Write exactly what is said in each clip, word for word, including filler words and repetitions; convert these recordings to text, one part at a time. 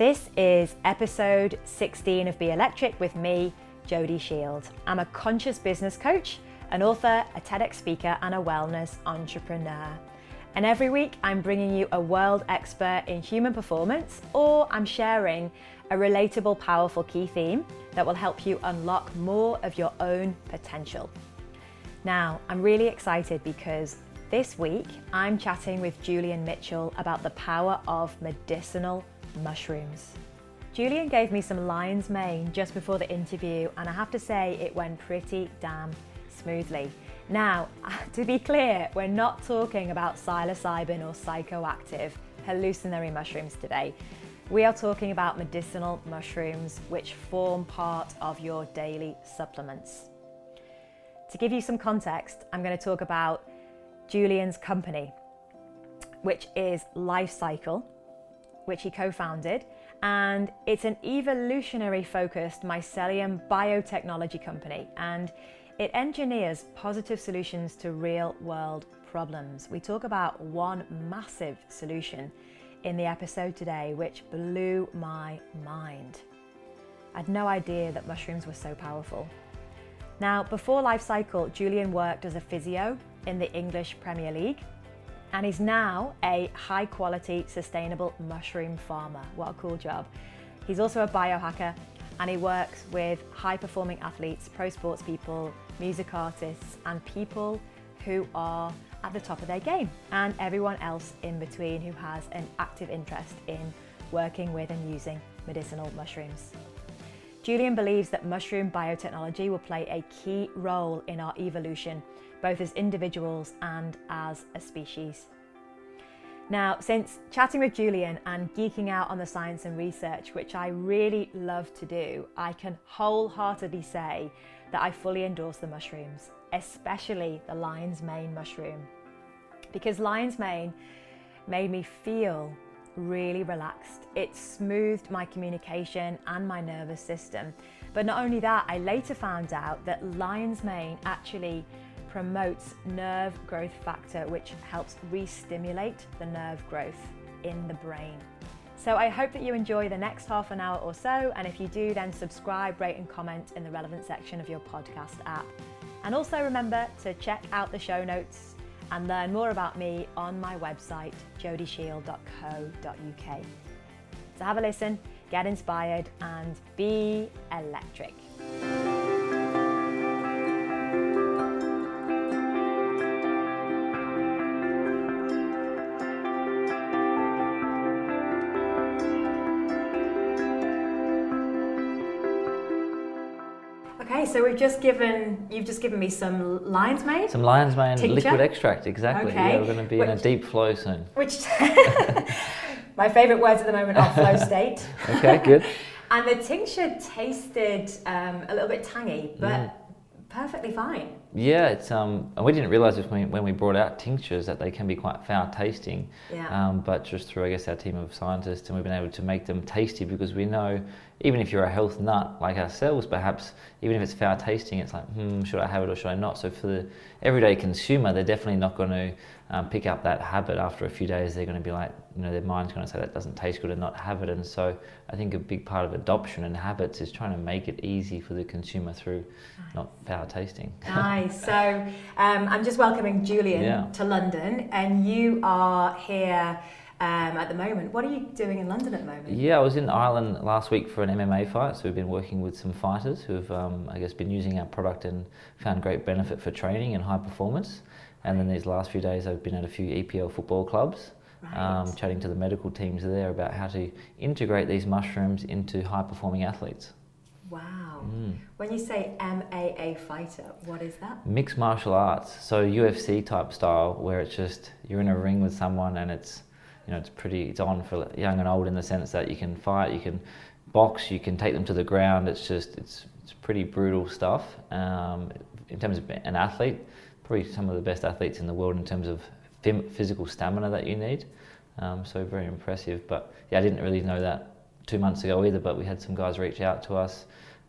This is episode sixteen of Be Electric with me, Jodie Shield. I'm a conscious business coach, an author, a TEDx speaker, and a wellness entrepreneur. And every week I'm bringing you a world expert in human performance, or I'm sharing a relatable, powerful key theme that will help you unlock more of your own potential. Now, I'm really excited because this week I'm chatting with Julian Mitchell about the power of medicinal mushrooms. Julian gave me some lion's mane just before the interview, and I have to say it went pretty damn smoothly. Now, to be clear, we're not talking about psilocybin or psychoactive hallucinatory mushrooms today. We are talking about medicinal mushrooms, which form part of your daily supplements. To give you some context, I'm going to talk about Julian's company, which is Lifecycle, which he co-founded, and it's an evolutionary focused mycelium biotechnology company, and it engineers positive solutions to real world problems. We talk about one massive solution in the episode today, which blew my mind. I had no idea that mushrooms were so powerful. Now, before Lifecycle, Julian worked as a physio in the English Premier League, and he's now a high quality, sustainable mushroom farmer. What a cool job. He's also a biohacker, and he works with high performing athletes, pro sports people, music artists, and people who are at the top of their game, and everyone else in between who has an active interest in working with and using medicinal mushrooms. Julian believes that mushroom biotechnology will play a key role in our evolution, both as individuals and as a species. Now, since chatting with Julian and geeking out on the science and research, which I really love to do, I can wholeheartedly say that I fully endorse the mushrooms, especially the lion's mane mushroom, because lion's mane made me feel really relaxed. It smoothed my communication and my nervous system. But not only that, I later found out that lion's mane actually promotes nerve growth factor, which helps re-stimulate the nerve growth in the brain. So I hope that you enjoy the next half an hour or so, and if you do, then subscribe, rate and comment in the relevant section of your podcast app. And also remember to check out the show notes and learn more about me on my website, jodie shield dot co dot u k. So have a listen, get inspired, and be electric. So we've just given you've just given me some lion's mane. Some lion's mane tincture. Liquid extract, exactly. Okay. Yeah, we're going to be which, in a deep flow soon. Which my favourite words at the moment are flow state. Okay, good. And the tincture tasted um, a little bit tangy, but mm. perfectly fine. Yeah, it's um, and we didn't realise when we brought out tinctures that they can be quite foul tasting. Yeah. Um, but just through, I guess, our team of scientists, and we've been able to make them tasty, because we know, even if you're a health nut like ourselves, perhaps, even if it's foul tasting, it's like, hmm, should I have it or should I not? So for the everyday consumer, they're definitely not going to um, pick up that habit. After a few days, they're going to be like, you know, their mind's going to say that doesn't taste good and not have it. And so I think a big part of adoption and habits is trying to make it easy for the consumer through nice. Not foul tasting. Nice. So um, I'm just welcoming Julian yeah. to London, and you are here Um, at the moment. What are you doing in London at the moment? Yeah, I was in Ireland last week for an M M A fight, so we've been working with some fighters who have, um, I guess, been using our product and found great benefit for training and high performance. And right. then these last few days I've been at a few E P L football clubs, right. um, chatting to the medical teams there about how to integrate these mushrooms into high-performing athletes. Wow. Mm. When you say M M A fighter, what is that? Mixed martial arts, so U F C type style, where it's just you're in a ring with someone, and it's You know, it's pretty. It's on for young and old in the sense that you can fight, you can box, you can take them to the ground. It's just, it's it's pretty brutal stuff. Um, in terms of an athlete, probably some of the best athletes in the world in terms of physical stamina that you need. Um, so very impressive. But yeah, I didn't really know that two months ago either. But we had some guys reach out to us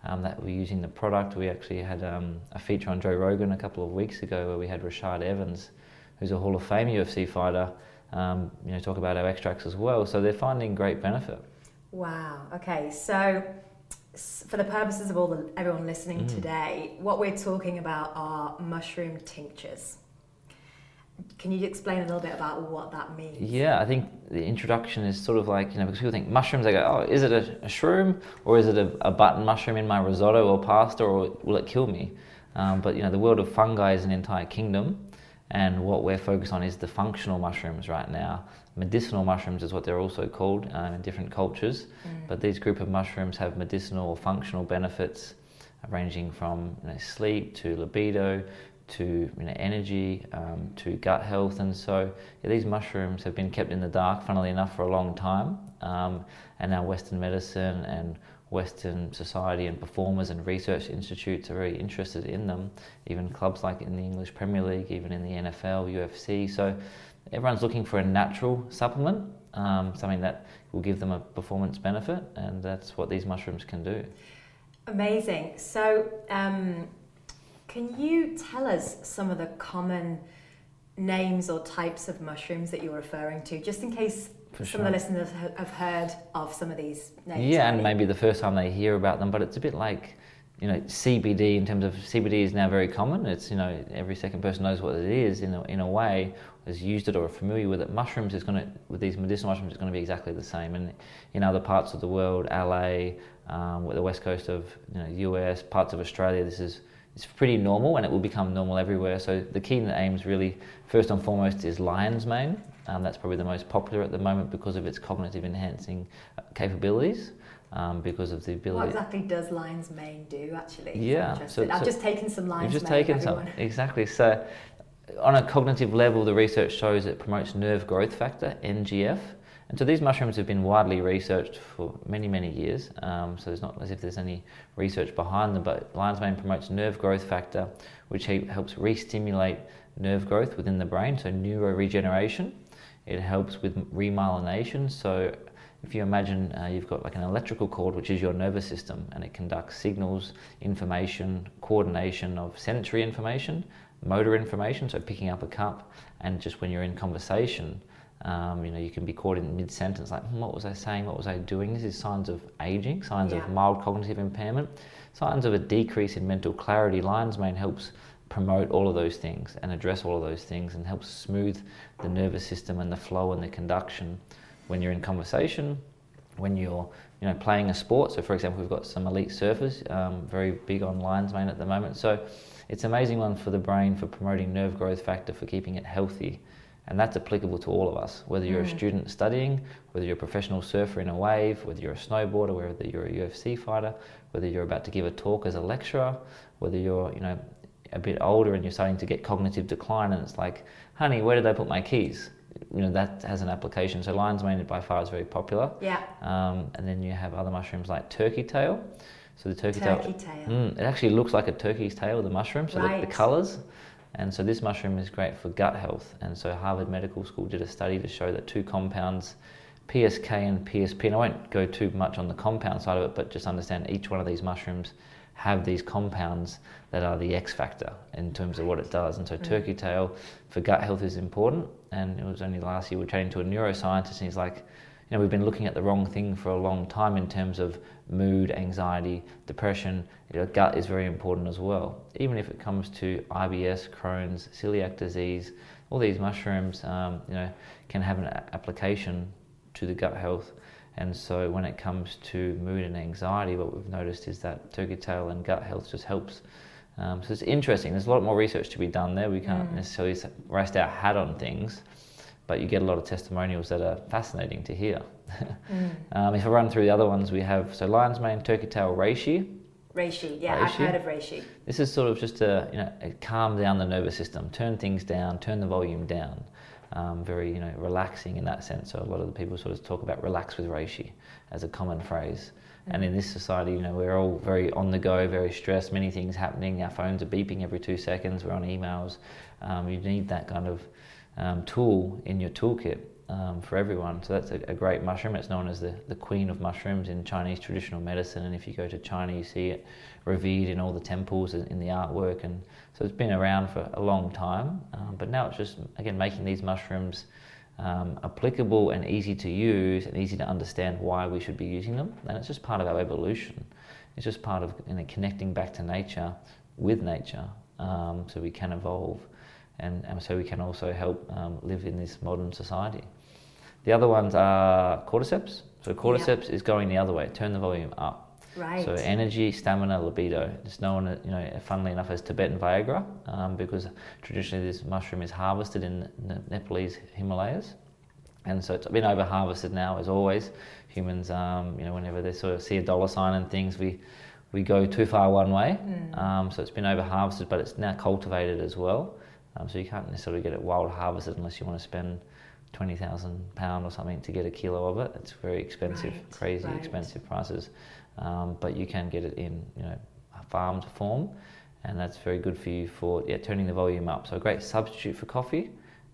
um, that were using the product. We actually had um, a feature on Joe Rogan a couple of weeks ago where we had Rashad Evans, who's a Hall of Fame U F C fighter. Um, you know, talk about our extracts as well. So they're finding great benefit. Wow. Okay. So for the purposes of all the, everyone listening mm. today, what we're talking about are mushroom tinctures. Can you explain a little bit about what that means? Yeah, I think the introduction is sort of like, you know, because people think mushrooms, they go, oh, is it a, a shroom or is it a, a button mushroom in my risotto or pasta, or will it kill me? Um, but, you know, the world of fungi is an entire kingdom, and what we're focused on is the functional mushrooms right now. Medicinal mushrooms is what they're also called uh, in different cultures, mm. but these group of mushrooms have medicinal or functional benefits ranging from, you know, sleep to libido, to, you know, energy, um, to gut health. And so yeah, these mushrooms have been kept in the dark, funnily enough, for a long time. Um, and now Western medicine and Western society and performers and research institutes are very interested in them. Even clubs like in the English Premier League, even in the N F L, U F C. So everyone's looking for a natural supplement, um, something that will give them a performance benefit. And that's what these mushrooms can do. Amazing. So, um, can you tell us some of the common names or types of mushrooms that you're referring to, just in case For some sure. of the listeners have heard of some of these names? Yeah, already. And maybe the first time they hear about them, but it's a bit like, you know, C B D, in terms of C B D is now very common. It's, you know, every second person knows what it is in a, in a way, has used it or are familiar with it. Mushrooms is going to, with these medicinal mushrooms, it's going to be exactly the same. And in other parts of the world, L A, um, the west coast of, you know, U S, parts of Australia, this is, it's pretty normal, and it will become normal everywhere. So the key names really, first and foremost, is lion's mane. Um, that's probably the most popular at the moment because of its cognitive enhancing capabilities, um, because of the ability... What exactly does lion's mane do, actually? Yeah. So, I've so just taken some lion's just mane, taken everyone. Some, exactly. So on a cognitive level, the research shows it promotes nerve growth factor, N G F. And so these mushrooms have been widely researched for many, many years. Um, so it's not as if there's any research behind them, but lion's mane promotes nerve growth factor, which helps re-stimulate nerve growth within the brain, so neuroregeneration. It helps with remyelination. So if you imagine uh, you've got like an electrical cord, which is your nervous system, and it conducts signals, information, coordination of sensory information, motor information, so picking up a cup, and just when you're in conversation, Um, you know, you can be caught in mid-sentence, like, what was I saying? What was I doing? This is signs of aging, signs yeah. of mild cognitive impairment, signs of a decrease in mental clarity. Lion's mane helps promote all of those things and address all of those things, and helps smooth the nervous system and the flow and the conduction when you're in conversation, when you're, you know, playing a sport. So, for example, we've got some elite surfers, um, very big on lion's mane at the moment. So it's an amazing one for the brain, for promoting nerve growth factor, for keeping it healthy. And that's applicable to all of us, whether you're mm. a student studying, whether you're a professional surfer in a wave, whether you're a snowboarder, whether you're a U F C fighter, whether you're about to give a talk as a lecturer, whether you're, you know, a bit older and you're starting to get cognitive decline and it's like, honey, where did I put my keys? You know, that has an application. So lion's mane by far is very popular. Yeah. Um, and then you have other mushrooms like turkey tail. So the turkey, turkey tail, tail. Mm, it actually looks like a turkey's tail, the mushroom, so right. the, the colours. And so this mushroom is great for gut health. And so Harvard Medical School did a study to show that two compounds, P S K and P S P, and I won't go too much on the compound side of it, but just understand each one of these mushrooms have these compounds that are the X factor in terms of what it does. And so mm. turkey tail for gut health is important. And it was only last year we were chatting to a neuroscientist and he's like, you know, we've been looking at the wrong thing for a long time in terms of mood, anxiety, depression. You know, gut is very important as well. Even if it comes to I B S, Crohn's, celiac disease, all these mushrooms, um, you know, can have an application to the gut health. And so when it comes to mood and anxiety, what we've noticed is that turkey tail and gut health just helps. Um, so it's interesting. There's a lot more research to be done there. We can't mm. necessarily rest our hat on things, but you get a lot of testimonials that are fascinating to hear. mm. um, if I run through the other ones we have, so lion's mane, turkey tail, reishi. Reishi, yeah, reishi. I've heard of reishi. This is sort of just to, you know, calm down the nervous system, turn things down, turn the volume down. Um, very, you know, relaxing in that sense. So a lot of the people sort of talk about relax with reishi as a common phrase. Mm. And in this society, you know, we're all very on the go, very stressed, many things happening. Our phones are beeping every two seconds. We're on emails. Um, you need that kind of Um, tool in your toolkit um, for everyone. So that's a, a great mushroom. It's known as the, the queen of mushrooms in Chinese traditional medicine. And if you go to China, you see it revered in all the temples and in the artwork. And so it's been around for a long time. Um, but now it's just, again, making these mushrooms um, applicable and easy to use and easy to understand why we should be using them. And it's just part of our evolution. It's just part of, you know, connecting back to nature, with nature, um, so we can evolve and, and so we can also help um, live in this modern society. The other ones are cordyceps. So cordyceps yeah. is going the other way, turn the volume up. Right. So energy, stamina, libido. It's known, you know, funnily enough, as Tibetan Viagra, um, because traditionally this mushroom is harvested in the Nepalese Himalayas, and so it's been over harvested now, as always. Humans, um, you know, whenever they sort of see a dollar sign and things, we we go too far one way. Mm. Um, so it's been over harvested, but it's now cultivated as well. Um, so you can't necessarily get it wild harvested unless you want to spend twenty thousand pounds or something to get a kilo of it. It's very expensive, right, crazy right. expensive prices. Um, but you can get it in, you know, a farmed form, and that's very good for you for yeah, turning the volume up. So a great substitute for coffee,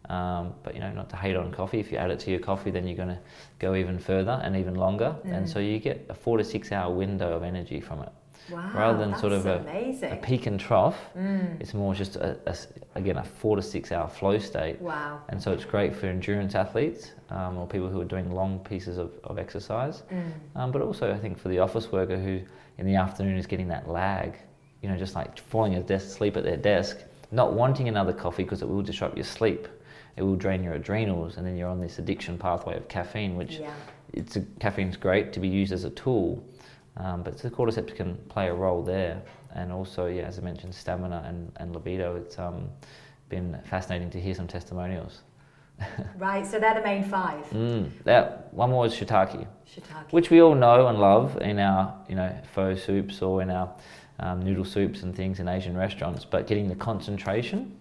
um, but, you know, not to hate on coffee. If you add it to your coffee, then you're going to go even further and even longer. Mm. And so you get a four to six hour window of energy from it. Wow, rather than sort of a, a peak and trough, mm. it's more just, a, a, again, a four to six hour flow state. Wow. And so it's great for endurance athletes um, or people who are doing long pieces of, of exercise. Mm. Um, but also, I think, for the office worker who in the afternoon is getting that lag, you know, just like falling asleep at their desk, not wanting another coffee because it will disrupt your sleep. It will drain your adrenals, and then you're on this addiction pathway of caffeine, which yeah. it's a, caffeine's great to be used as a tool. Um, but the cordyceps can play a role there, and also, yeah, as I mentioned, stamina and, and libido. It's um, been fascinating to hear some testimonials. Right, so they're the main five. Mm, that one more is shiitake, shiitake, which we all know and love in our, you know, pho soups or in our um, noodle soups and things in Asian restaurants. But getting the concentration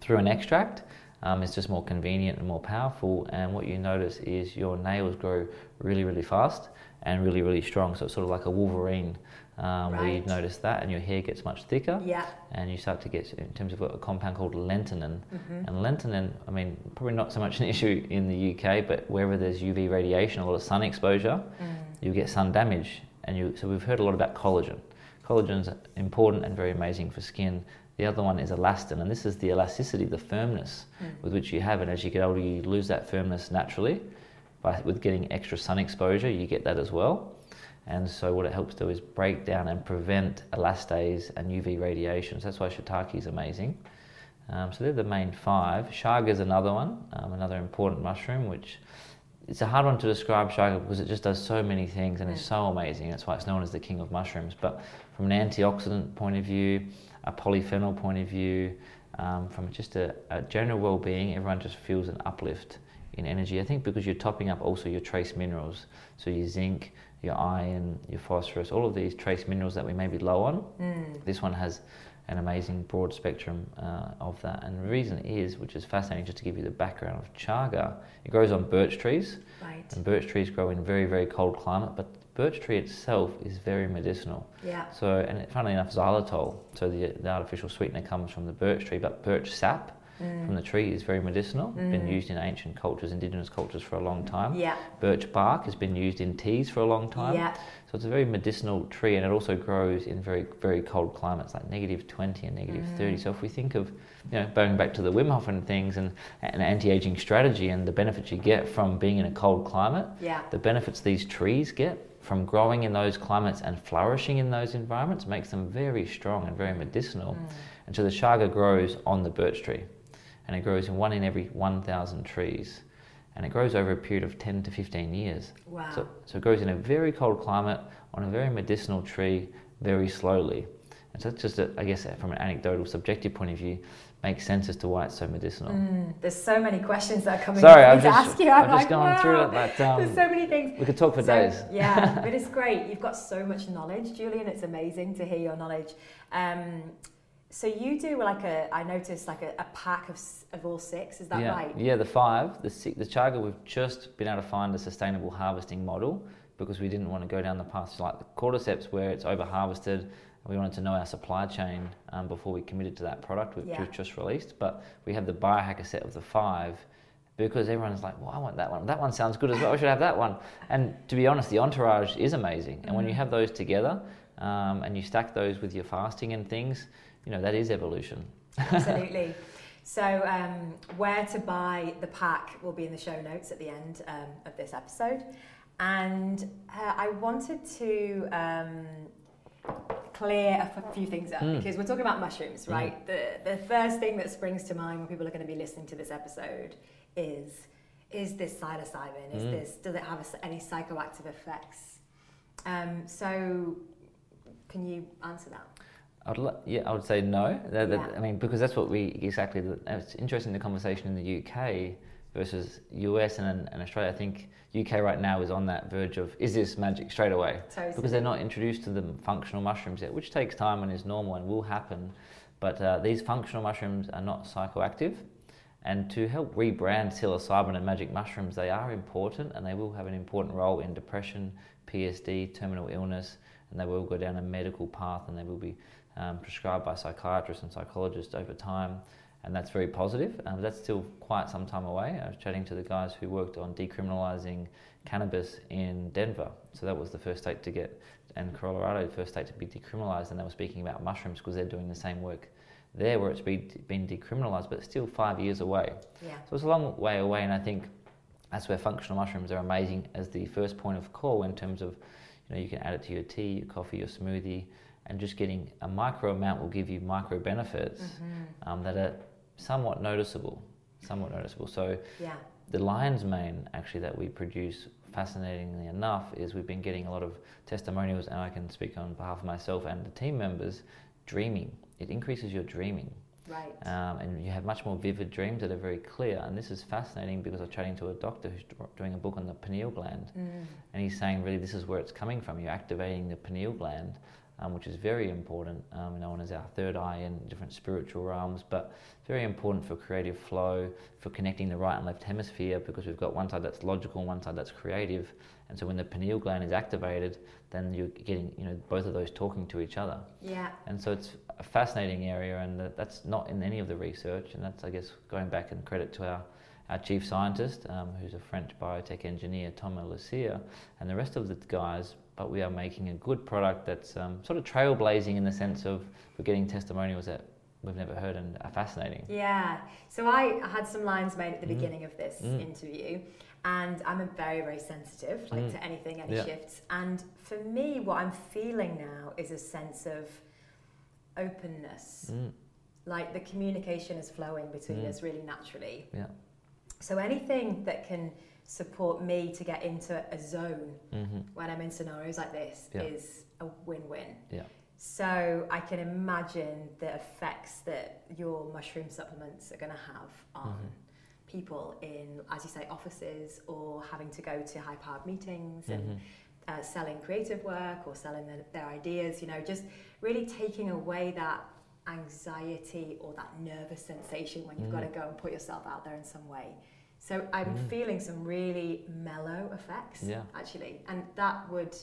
through an extract um, is just more convenient and more powerful. And what you notice is your nails grow really, really fast. And really, really strong. So it's sort of like a Wolverine, um, right. where you notice that, and your hair gets much thicker. Yeah. And you start to get, in terms of a compound called lentinin. Mm-hmm. And lentinin, I mean, probably not so much an issue in the U K, but wherever there's U V radiation, a lot of sun exposure, mm. you get sun damage. And you, so we've heard a lot about collagen. Collagen's important and very amazing for skin. The other one is elastin, and this is the elasticity, the firmness mm. with which you have it. As you get older, you lose that firmness naturally. By, with getting extra sun exposure, you get that as well. And so what it helps do is break down and prevent elastase and U V radiations. That's why shiitake is amazing. Um, so they're the main five. Shaga is another one, um, another important mushroom, which it's a hard one to describe, shaga, because it just does so many things and is so amazing. That's why it's known as the king of mushrooms. But from an antioxidant point of view, a polyphenol point of view, um, from just a, a general well-being, everyone just feels an uplift in energy, I think, because you're topping up also your trace minerals, so your zinc, your iron, your phosphorus, all of these trace minerals that we may be low on. Mm. This one has an amazing broad spectrum uh, of that, and the reason is, which is fascinating, just to give you the background of chaga, it grows on birch trees, right. and birch trees grow in very, very cold climate, but the birch tree itself is very medicinal. Yeah. So, and funnily enough, xylitol, so the, the artificial sweetener, comes from the birch tree, but birch sap Mm. from the tree is very medicinal. It's mm. been used in ancient cultures, indigenous cultures, for a long time. Yeah. Birch bark has been used in teas for a long time. Yeah. So it's a very medicinal tree, and it also grows in very, very cold climates, like negative twenty and negative thirty. So if we think of, you know, going back to the Wim Hof and things, and an anti-aging strategy, and the benefits you get from being in a cold climate, yeah. the benefits these trees get from growing in those climates and flourishing in those environments makes them very strong and very medicinal. Mm. And so the shaga grows on the birch tree. And it grows in one in every one thousand trees. And it grows over a period of ten to fifteen years. Wow. So, so it grows in a very cold climate, on a very medicinal tree, very slowly. And so that's just, a, I guess, from an anecdotal, subjective point of view, makes sense as to why it's so medicinal. Mm, there's so many questions that are coming Sorry, up. Sorry, I'm just, I'm I'm like, just going wow, through it. But, um, there's so many things. We could talk for so, days. Yeah, but it's great. You've got so much knowledge, Julian. It's amazing to hear your knowledge. Um, So you do like a, I noticed like a, a pack of of all six, is that yeah. right? Yeah, the five, the six, the chaga, we've just been able to find a sustainable harvesting model, because we didn't want to go down the path like the cordyceps where it's over harvested. We wanted to know our supply chain um, before we committed to that product, which yeah. we've just released. But we have the biohacker set of the five, because everyone's like, well, I want that one. That one sounds good as well, I should have that one. And to be honest, the entourage is amazing. And mm-hmm. when you have those together um, and you stack those with your fasting and things, you know, that is evolution. Absolutely. So um, where to buy the pack will be in the show notes at the end um, of this episode. And uh, I wanted to um, clear a f- few things up mm. because we're talking about mushrooms, right? Mm. The the first thing that springs to mind when people are going to be listening to this episode is, is this psilocybin? Is mm. this, does it have a, any psychoactive effects? Um, so can you answer that? I'd lo- yeah, I would say no. That, that, yeah. I mean, because that's what we exactly. It's interesting the conversation in the U K versus U S and, and Australia. I think U K right now is on that verge of is this magic straight away? Totally. Because they're not introduced to the functional mushrooms yet, which takes time and is normal and will happen. But uh, these functional mushrooms are not psychoactive, and to help rebrand psilocybin and magic mushrooms, they are important and they will have an important role in depression, P S D, terminal illness, and they will go down a medical path and they will be Um, prescribed by psychiatrists and psychologists over time, and that's very positive. Um, that's still quite some time away. I was chatting to the guys who worked on decriminalising cannabis in Denver. So that was the first state to get, and Colorado, the first state to be decriminalised, and they were speaking about mushrooms because they're doing the same work there where it's been decriminalised, but still five years away. Yeah. So it's a long way away, and I think that's where functional mushrooms are amazing as the first point of call in terms of, you know, you can add it to your tea, your coffee, your smoothie, and just getting a micro amount will give you micro benefits mm-hmm. um, that are somewhat noticeable, somewhat noticeable. So yeah. the lion's mane actually that we produce, fascinatingly enough, is we've been getting a lot of testimonials, and I can speak on behalf of myself and the team members, dreaming. It increases your dreaming. Right. Um, and you have much more vivid dreams that are very clear. And this is fascinating because I was chatting to a doctor who's doing a book on the pineal gland. Mm. And he's saying, really, this is where it's coming from. You're activating the pineal gland. Um, which is very important, um, known as our third eye in different spiritual realms, but very important for creative flow, for connecting the right and left hemisphere, because we've got one side that's logical and one side that's creative. And so when the pineal gland is activated, then you're getting, you know, both of those talking to each other. Yeah. And so it's a fascinating area, and that, that's not in any of the research. And that's, I guess, going back and credit to our our chief scientist, um, who's a French biotech engineer, Thomas Lucia, and the rest of the guys. But we are making a good product that's um, sort of trailblazing in the sense of we're getting testimonials that we've never heard and are fascinating. Yeah. So I had some lines made at the mm. beginning of this mm. interview, and I'm very, very sensitive, like mm. to anything, any yeah. shifts. And for me, what I'm feeling now is a sense of openness. Mm. Like the communication is flowing between mm. us really naturally. Yeah. So anything that can support me to get into a zone mm-hmm. when I'm in scenarios like this yeah. is a win-win. Yeah. So I can imagine the effects that your mushroom supplements are going to have on mm-hmm. people in, as you say, offices, or having to go to high-powered meetings mm-hmm. and uh, selling creative work or selling the, their ideas, you know, just really taking away that anxiety or that nervous sensation when you've mm. got to go and put yourself out there in some way. So I'm mm. feeling some really mellow effects, yeah. actually. And that would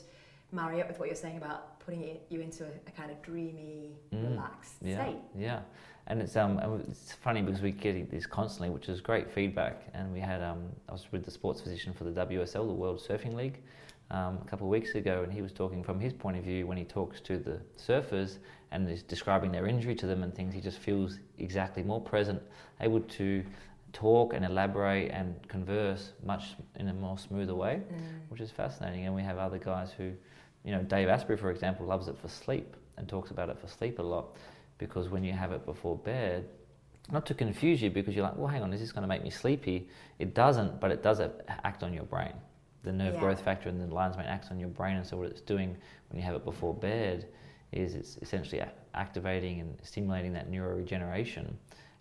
marry up with what you're saying about putting it, you into a, a kind of dreamy, mm. relaxed yeah. state. Yeah, and it's um it's funny because we get this constantly, which is great feedback. And we had, um I was with the sports physician for the W S L, the World Surfing League, um, a couple of weeks ago, and he was talking from his point of view when he talks to the surfers and is describing their injury to them and things, he just feels exactly more present, able to talk and elaborate and converse much in a more smoother way, mm. which is fascinating. And we have other guys who, you know, Dave Asprey, for example, loves it for sleep and talks about it for sleep a lot, because when you have it before bed, not to confuse you because you're like, well, hang on, is this going to make me sleepy? It doesn't, but it does act on your brain. The nerve yeah. growth factor and the lion's mane acts on your brain, and so what it's doing when you have it before bed is it's essentially activating and stimulating that neuroregeneration.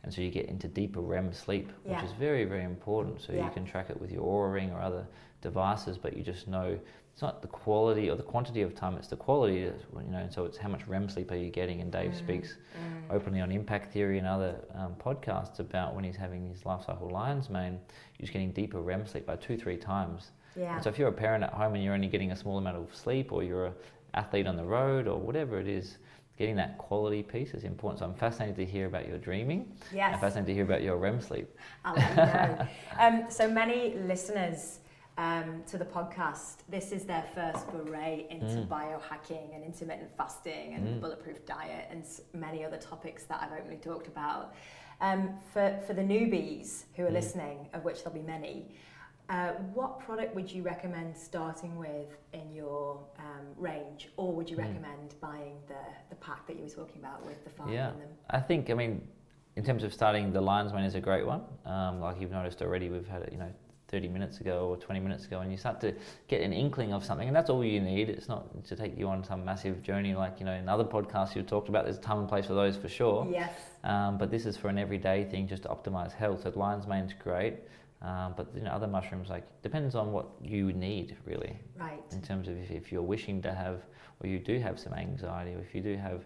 And so you get into deeper R E M sleep, which yeah. is very, very important. So yeah. you can track it with your Oura Ring or other devices, but you just know it's not the quality or the quantity of time, it's the quality, you know, and so it's how much R E M sleep are you getting. And Dave mm. speaks mm. openly on Impact Theory and other um, podcasts about when he's having his Lifecycle lion's mane, you're just getting deeper R E M sleep by two, three times. Yeah. And so if you're a parent at home and you're only getting a small amount of sleep, or you're an athlete on the road or whatever it is, getting that quality piece is important. So I'm fascinated to hear about your dreaming. Yes. I'm fascinated to hear about your R E M sleep. I'll let you know. um, so many listeners um, to the podcast, this is their first foray into mm. biohacking and intermittent fasting and mm. bulletproof diet and many other topics that I've openly talked about. Um, for, for the newbies who are mm. listening, of which there'll be many, uh, what product would you recommend starting with in your um, range, or would you mm. recommend buying the, the pack that you were talking about with the farm yeah. in them? I think, I mean, in terms of starting, the Lion's Mane is a great one. Um, like you've noticed already, we've had it, you know, thirty minutes ago or twenty minutes ago, and you start to get an inkling of something, and that's all you need. It's not to take you on some massive journey like, you know, in other podcasts you've talked about. There's a time and place for those for sure. Yes. Um, but this is for an everyday thing just to optimize health. So lion's mane's great, um, but you know, other mushrooms, like, depends on what you need really. Right. In terms of if, if you're wishing to have, or you do have some anxiety, or if you do have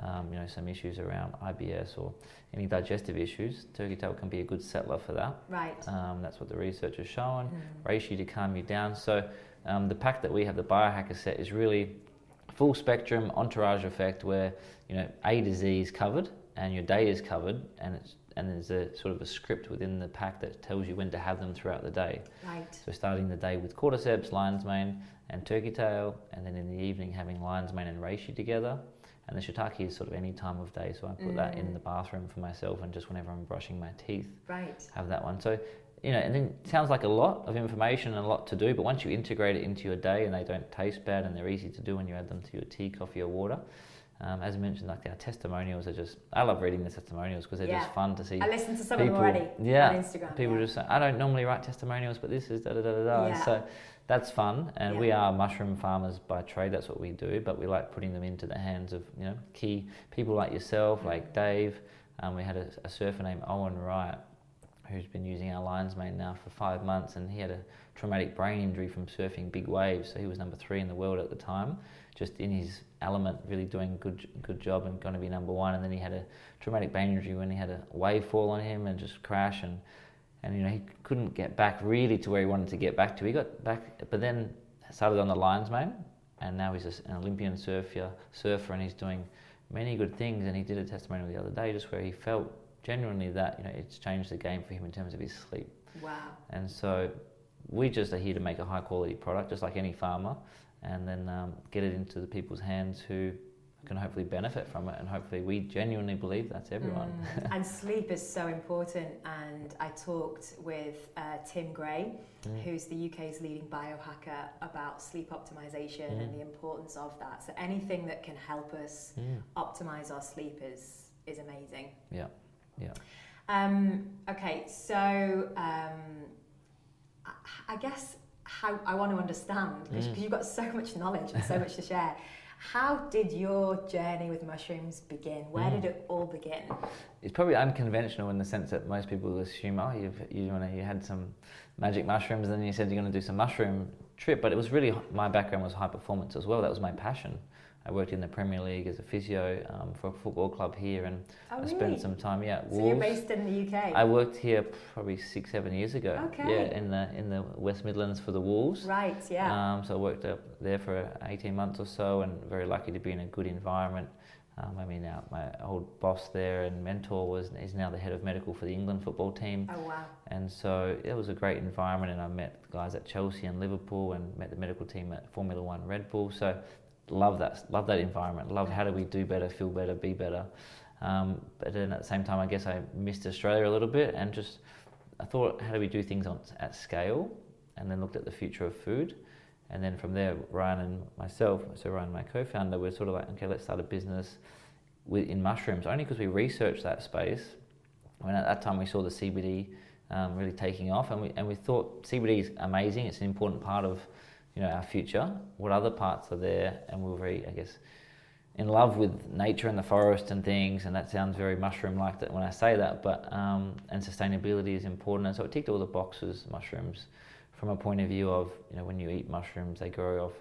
um, you know, some issues around I B S or any digestive issues, turkey tail can be a good settler for that. Right. Um, that's what the research has shown. Mm. Reishi to calm you down. So um, the pack that we have, the biohacker set, is really full spectrum entourage effect, where you know A to Z is covered and your day is covered, and it's and there's a sort of a script within the pack that tells you when to have them throughout the day. Right. So starting the day with cordyceps, lion's mane, and turkey tail, and then in the evening having lion's mane and reishi together. And the shiitake is sort of any time of day, so I put mm. that in the bathroom for myself, and just whenever I'm brushing my teeth, right. have that one. So, you know, and then it sounds like a lot of information and a lot to do, but once you integrate it into your day, and they don't taste bad and they're easy to do when you add them to your tea, coffee, or water. Um, as I mentioned, like our testimonials are just, I love reading the testimonials because they're yeah. just fun to see. I listen to some people, of them already yeah, on Instagram. People yeah. just say, I don't normally write testimonials, but this is da da da da da. Yeah. So that's fun. And yeah. we are mushroom farmers by trade. That's what we do. But we like putting them into the hands of, you know, key people like yourself, mm-hmm. like Dave. Um, we had a, a surfer named Owen Wright, who's been using our lion's mane now for five months. And he had a traumatic brain injury from surfing big waves. So he was number three in the world at the time, just in his element, really doing good good job and going to be number one. And then he had a traumatic brain injury when he had a wave fall on him and just crash, and and you know, he couldn't get back really to where he wanted to get back to. He got back, but then started on the lion's mane, and now he's an Olympian surfer surfer and he's doing many good things. And he did a testimonial the other day just where he felt genuinely that, you know, it's changed the game for him in terms of his sleep. Wow. And so we just are here to make a high quality product, just like any farmer, and then um, get it into the people's hands who can hopefully benefit from it. And hopefully we genuinely believe that's everyone. Mm. And sleep is so important. And I talked with uh, Tim Gray, mm. who's the U K's leading biohacker, about sleep optimization mm. and the importance of that. So anything that can help us mm. optimize our sleep is, is amazing. Yeah, yeah. Um, okay, so um, I, I guess... How I want to understand, because mm. you've got so much knowledge and so much to share. How did your journey with mushrooms begin? Where mm. did it all begin? It's probably unconventional in the sense that most people assume, oh, you've, you know, you had some magic mushrooms and then you said you're going to do some mushroom trip. But it was really, my background was high performance as well. That was my passion. I worked in the Premier League as a physio um, for a football club here, and oh, I really? spent some time yeah. at Wolves. So you're based in the U K? I worked here probably six, seven years ago. Okay. Yeah, in the in the West Midlands for the Wolves. Right. Yeah. Um, so I worked up there for eighteen months or so, and very lucky to be in a good environment. Um, I mean, now my old boss there and mentor was is now the head of medical for the England football team. Oh wow! And so it was a great environment, and I met guys at Chelsea and Liverpool, and met the medical team at Formula One Red Bull. So. Love that, love that environment. Love how do we do better, feel better, be better. Um, but then at the same time, I guess I missed Australia a little bit, and just I thought, how do we do things on at scale? And then looked at the future of food, and then from there, Ryan and myself, so Ryan, my co-founder, we're sort of like, okay, let's start a business with in mushrooms, only because we researched that space. When at that time we saw the C B D um, really taking off, and we and we thought C B D is amazing. It's an important part of, you know, our future, what other parts are there, and we were very, I guess, in love with nature and the forest and things, and that sounds very mushroom-like that when I say that, but, um, and sustainability is important, and so it ticked all the boxes, mushrooms, from a point of view of, you know, when you eat mushrooms, they grow off,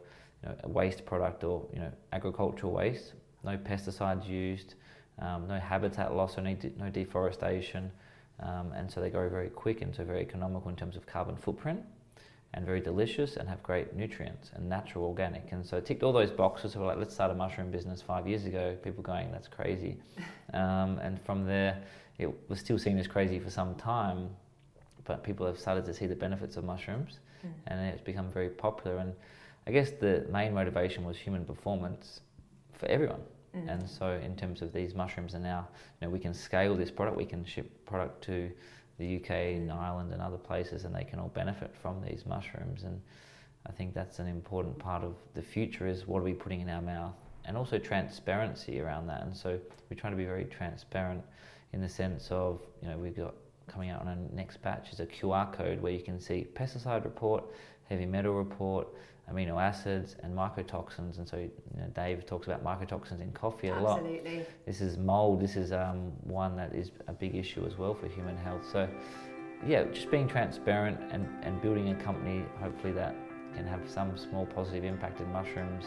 you know, a waste product or, you know, agricultural waste, no pesticides used, um, no habitat loss or no deforestation, um, and so they grow very quick, and so very economical in terms of carbon footprint, and very delicious, and have great nutrients, and natural, organic. And so I ticked all those boxes. So we're like, let's start a mushroom business five years ago. People going, that's crazy. Um, and from there, it was still seen as crazy for some time, but people have started to see the benefits of mushrooms, mm. and it's become very popular. And I guess the main motivation was human performance for everyone. Mm. And so in terms of these mushrooms are now, you know, we can scale this product, we can ship product to the U K and Ireland and other places, and they can all benefit from these mushrooms. And I think that's an important part of the future, is what are we putting in our mouth, and also transparency around that. And so we try to be very transparent in the sense of, you know, we've got coming out on our next batch is a Q R code where you can see pesticide report, heavy metal report, amino acids and mycotoxins. And so, you know, Dave talks about mycotoxins in coffee a lot. Absolutely. This is mold. This is um, one that is a big issue as well for human health. So yeah, just being transparent and, and building a company, hopefully that can have some small positive impact in mushrooms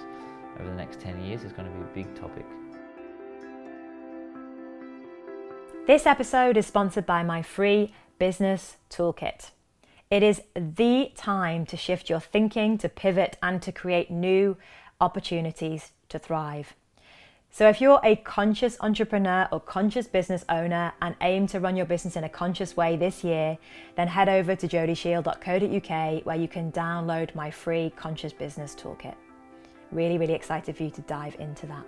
over the next ten years is going to be a big topic. This episode is sponsored by my free business toolkit. It is the time to shift your thinking, to pivot, and to create new opportunities to thrive. So if you're a conscious entrepreneur or conscious business owner and aim to run your business in a conscious way this year, then head over to jodie shield dot co dot u k where you can download my free Conscious Business Toolkit. Really, really excited for you to dive into that.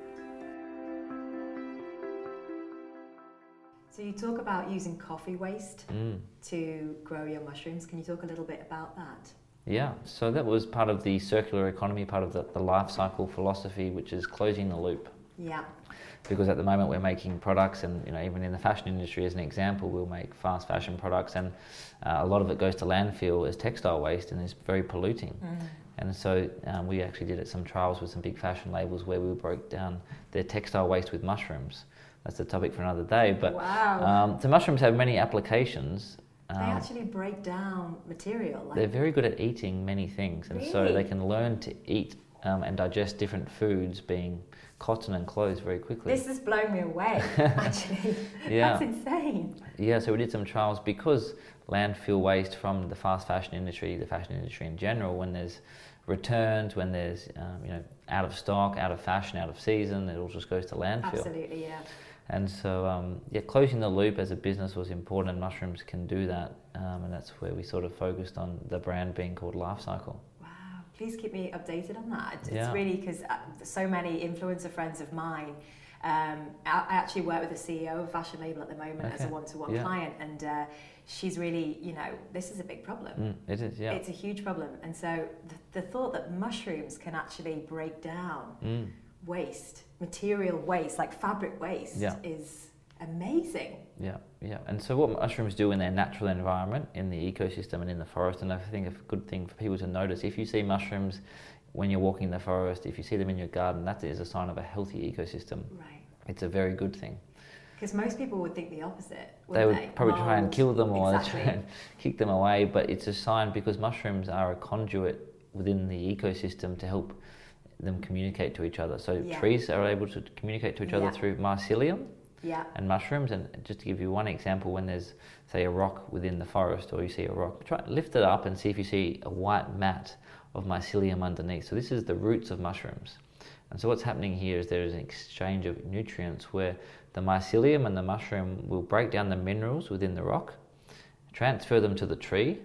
So you talk about using coffee waste mm. to grow your mushrooms. Can you talk a little bit about that? Yeah, so that was part of the circular economy, part of the, the life cycle philosophy, which is closing the loop. Yeah. Because at the moment we're making products, and you know, even in the fashion industry as an example, we'll make fast fashion products, and uh, a lot of it goes to landfill as textile waste and is very polluting. Mm. And so um, we actually did it some trials with some big fashion labels where we broke down their textile waste with mushrooms. That's a topic for another day. But wow. um, the mushrooms have many applications. They um, actually break down material. Like they're very good at eating many things, and really? So they can learn to eat Um, and digest different foods, being cotton and clothes, very quickly. This has blown me away, actually. Yeah. That's insane. Yeah, so we did some trials because landfill waste from the fast fashion industry, the fashion industry in general, when there's returns, when there's um, you know, out of stock, out of fashion, out of season, it all just goes to landfill. Absolutely, yeah. And so, um, yeah, closing the loop as a business was important, and mushrooms can do that, um, and that's where we sort of focused on the brand being called Lifecycle. Please keep me updated on that. It's yeah. really, because so many influencer friends of mine, um, I actually work with the C E O of a fashion label at the moment okay. as a one-to-one yeah. client, and uh, she's really, you know, this is a big problem. Mm, it is, yeah. It's a huge problem. And so the, the thought that mushrooms can actually break down mm. waste, material waste, like fabric waste, yeah. is amazing. Yeah, yeah. And so what mushrooms do in their natural environment, in the ecosystem and in the forest, and I think a good thing for people to notice, if you see mushrooms when you're walking in the forest, if you see them in your garden, that is a sign of a healthy ecosystem. Right. It's a very good thing. Because most people would think the opposite. They would they? probably Mold. try and kill them or exactly. try and kick them away, but it's a sign, because mushrooms are a conduit within the ecosystem to help them communicate to each other. So yeah. trees are able to communicate to each yeah. other through mycelium. Yeah. And mushrooms, and just to give you one example, when there's, say, a rock within the forest, or you see a rock, try lift it up and see if you see a white mat of mycelium underneath. So this is the roots of mushrooms. And so what's happening here is there is an exchange of nutrients where the mycelium and the mushroom will break down the minerals within the rock, transfer them to the tree,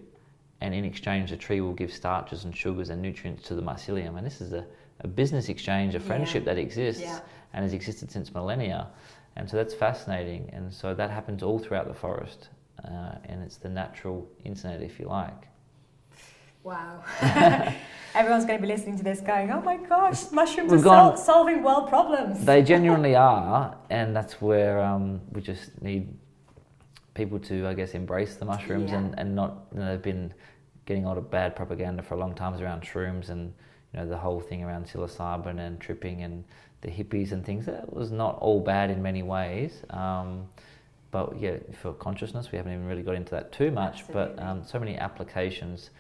and in exchange the tree will give starches and sugars and nutrients to the mycelium. And this is a, a business exchange, a friendship yeah. that exists yeah. and has existed since millennia. And so that's fascinating, and so that happens all throughout the forest, uh, and it's the natural internet, if you like. Wow. Everyone's going to be listening to this going, oh my gosh, mushrooms We've are gone, sol- solving world problems. They genuinely are, and that's where um, we just need people to, I guess, embrace the mushrooms, yeah. and, and not, you know, they've been getting a lot of bad propaganda for a long time around shrooms, and you know, the whole thing around psilocybin and tripping and the hippies and things. That was not all bad in many ways. Um, but yeah, for consciousness, we haven't even really got into that too much. Absolutely. But um, so many applications,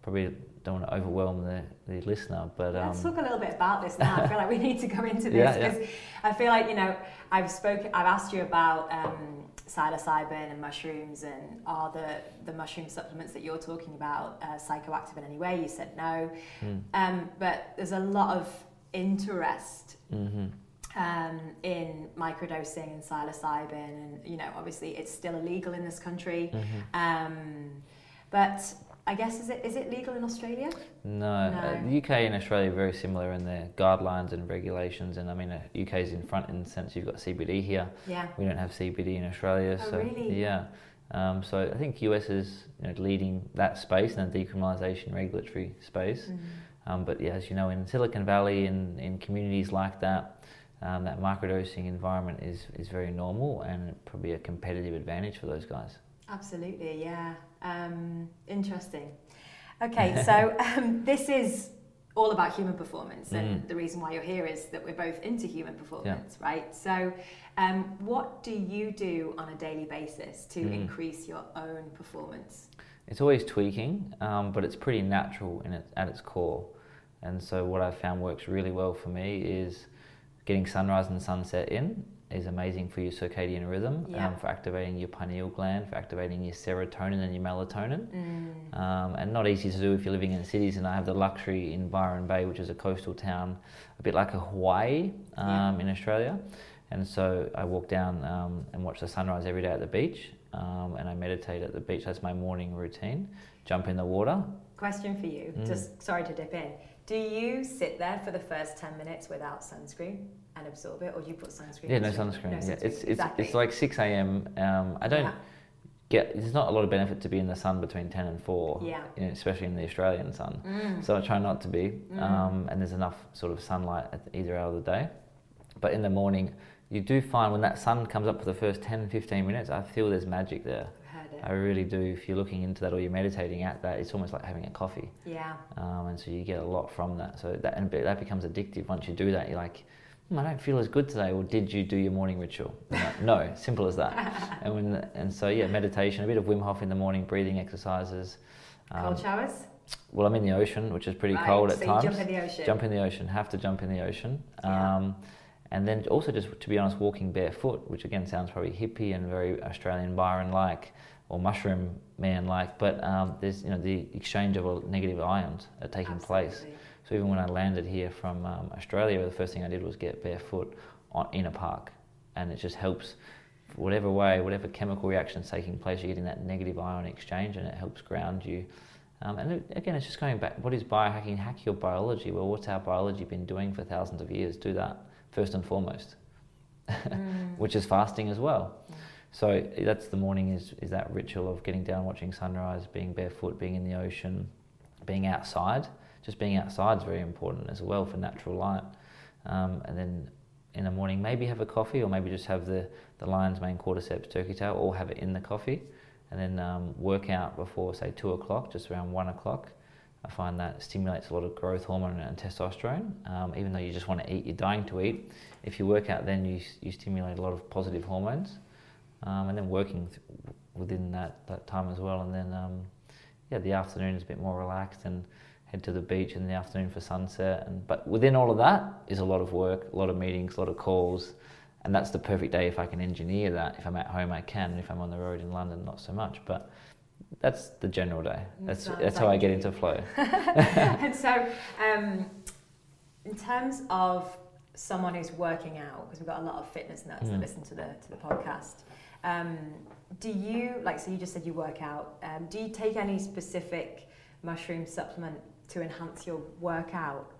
probably don't want to overwhelm the, the listener. But um, let's talk a little bit about this now. I feel like we need to go into this, because yeah, yeah. I feel like, you know, I've spoken, I've asked you about um, psilocybin and mushrooms, and are the, the mushroom supplements that you're talking about uh, psychoactive in any way? You said no. Mm. Um, but there's a lot of interest mm-hmm. um, in microdosing and psilocybin, and you know, obviously it's still illegal in this country. Mm-hmm. Um, but I guess, is it is it legal in Australia? No. no. Uh, the U K and Australia are very similar in their guidelines and regulations, and I mean, uh, U K is in front in the sense you've got C B D here. Yeah. We don't have C B D in Australia. Oh, so really? Yeah. Um, so I think U S is you know, leading that space and the decriminalisation regulatory space. Mm. Um, but yeah, as you know, in Silicon Valley and in, in communities like that, um, that microdosing environment is, is very normal and probably a competitive advantage for those guys. Absolutely, yeah. Um, interesting. Okay, so um, this is all about human performance, and mm. the reason why you're here is that we're both into human performance, yeah. right? So um, what do you do on a daily basis to mm. increase your own performance? It's always tweaking, um, but it's pretty natural in it, at its core. And so what I've found works really well for me is getting sunrise and sunset in is amazing for your circadian rhythm, yeah. um, for activating your pineal gland, for activating your serotonin and your melatonin. Mm. Um, and not easy to do if you're living in cities, and I have the luxury in Byron Bay, which is a coastal town, a bit like a Hawaii um, yeah. in Australia. And so I walk down um, and watch the sunrise every day at the beach, um, and I meditate at the beach. That's my morning routine. Jump in the water. Question for you, mm. just sorry to dip in. Do you sit there for the first ten minutes without sunscreen and absorb it, or do you put sunscreen? Yeah, no sunscreen. No sunscreen. Yeah, it's it's exactly. It's like six a.m. Um, I don't yeah. get. There's not a lot of benefit to be in the sun between ten and four. Yeah. You know, especially in the Australian sun. Mm. So I try not to be. Mm. Um, and there's enough sort of sunlight at either hour of the day. But in the morning, you do find when that sun comes up for the first ten, fifteen minutes, I feel there's magic there. I really do. If you're looking into that or you're meditating at that, it's almost like having a coffee. Yeah. Um, and so you get a lot from that. So that and that becomes addictive. Once you do that, you're like, hmm, I don't feel as good today. Or did you do your morning ritual? Like, no, simple as that. And when the, and so yeah, meditation, a bit of Wim Hof in the morning, breathing exercises. Um, Cold showers. Well, I'm in the ocean, which is pretty right, cold at so times. So you jump in the ocean. Jump in the ocean. Have to jump in the ocean. Yeah. Um, and then also just to be honest, walking barefoot, which again sounds probably hippie and very Australian Byron-like. Or mushroom man-like, but um, there's you know the exchange of negative ions are taking Absolutely. place. So even when I landed here from um, Australia, the first thing I did was get barefoot on, in a park, and it just helps whatever way, whatever chemical reaction is taking place, you're getting that negative ion exchange, and it helps ground you. Um, and it, again, it's just going back. What is biohacking? Hack your biology. Well, what's our biology been doing for thousands of years? Do that first and foremost, mm. which is fasting as well. Mm. So that's the morning is, is that ritual of getting down, watching sunrise, being barefoot, being in the ocean, being outside. Just being outside is very important as well for natural light. Um, and then in the morning, maybe have a coffee or maybe just have the, the lion's mane, cordyceps, turkey tail, or have it in the coffee. And then um, work out before, say, two o'clock, just around one o'clock. I find that stimulates a lot of growth hormone and testosterone. Um, even though you just want to eat, you're dying to eat. If you work out, then you, you stimulate a lot of positive hormones. Um, and then working th- within that, that time as well, and then um, yeah, the afternoon is a bit more relaxed, and head to the beach in the afternoon for sunset. And but within all of that is a lot of work, a lot of meetings, a lot of calls, and that's the perfect day if I can engineer that. If I'm at home, I can, and if I'm on the road in London, not so much. But that's the general day. That's that's, that's how I get into flow. And so, um, in terms of someone who's working out, because we've got a lot of fitness nuts mm. that listen to the to the podcast. Um, do you, like, so you just said you work out, um, do you take any specific mushroom supplement to enhance your workout?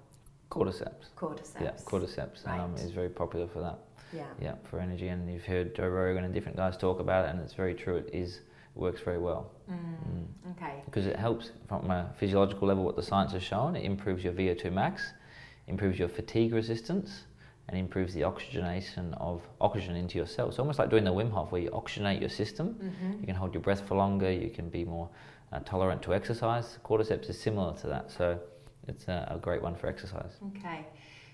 Cordyceps. Cordyceps. Yeah, cordyceps right. um, is very popular for that. Yeah. Yeah, for energy, and you've heard Joe Rogan and different guys talk about it, and it's very true, it is, it works very well. Mm. Mm. Okay. Because it helps from a physiological level what the science has shown, it improves your V O two max, improves your fatigue resistance, and improves the oxygenation of oxygen into your cells. It's almost like doing the Wim Hof where you oxygenate your system. Mm-hmm. You can hold your breath for longer, you can be more uh, tolerant to exercise. Cordyceps is similar to that, so it's a, a great one for exercise. Okay,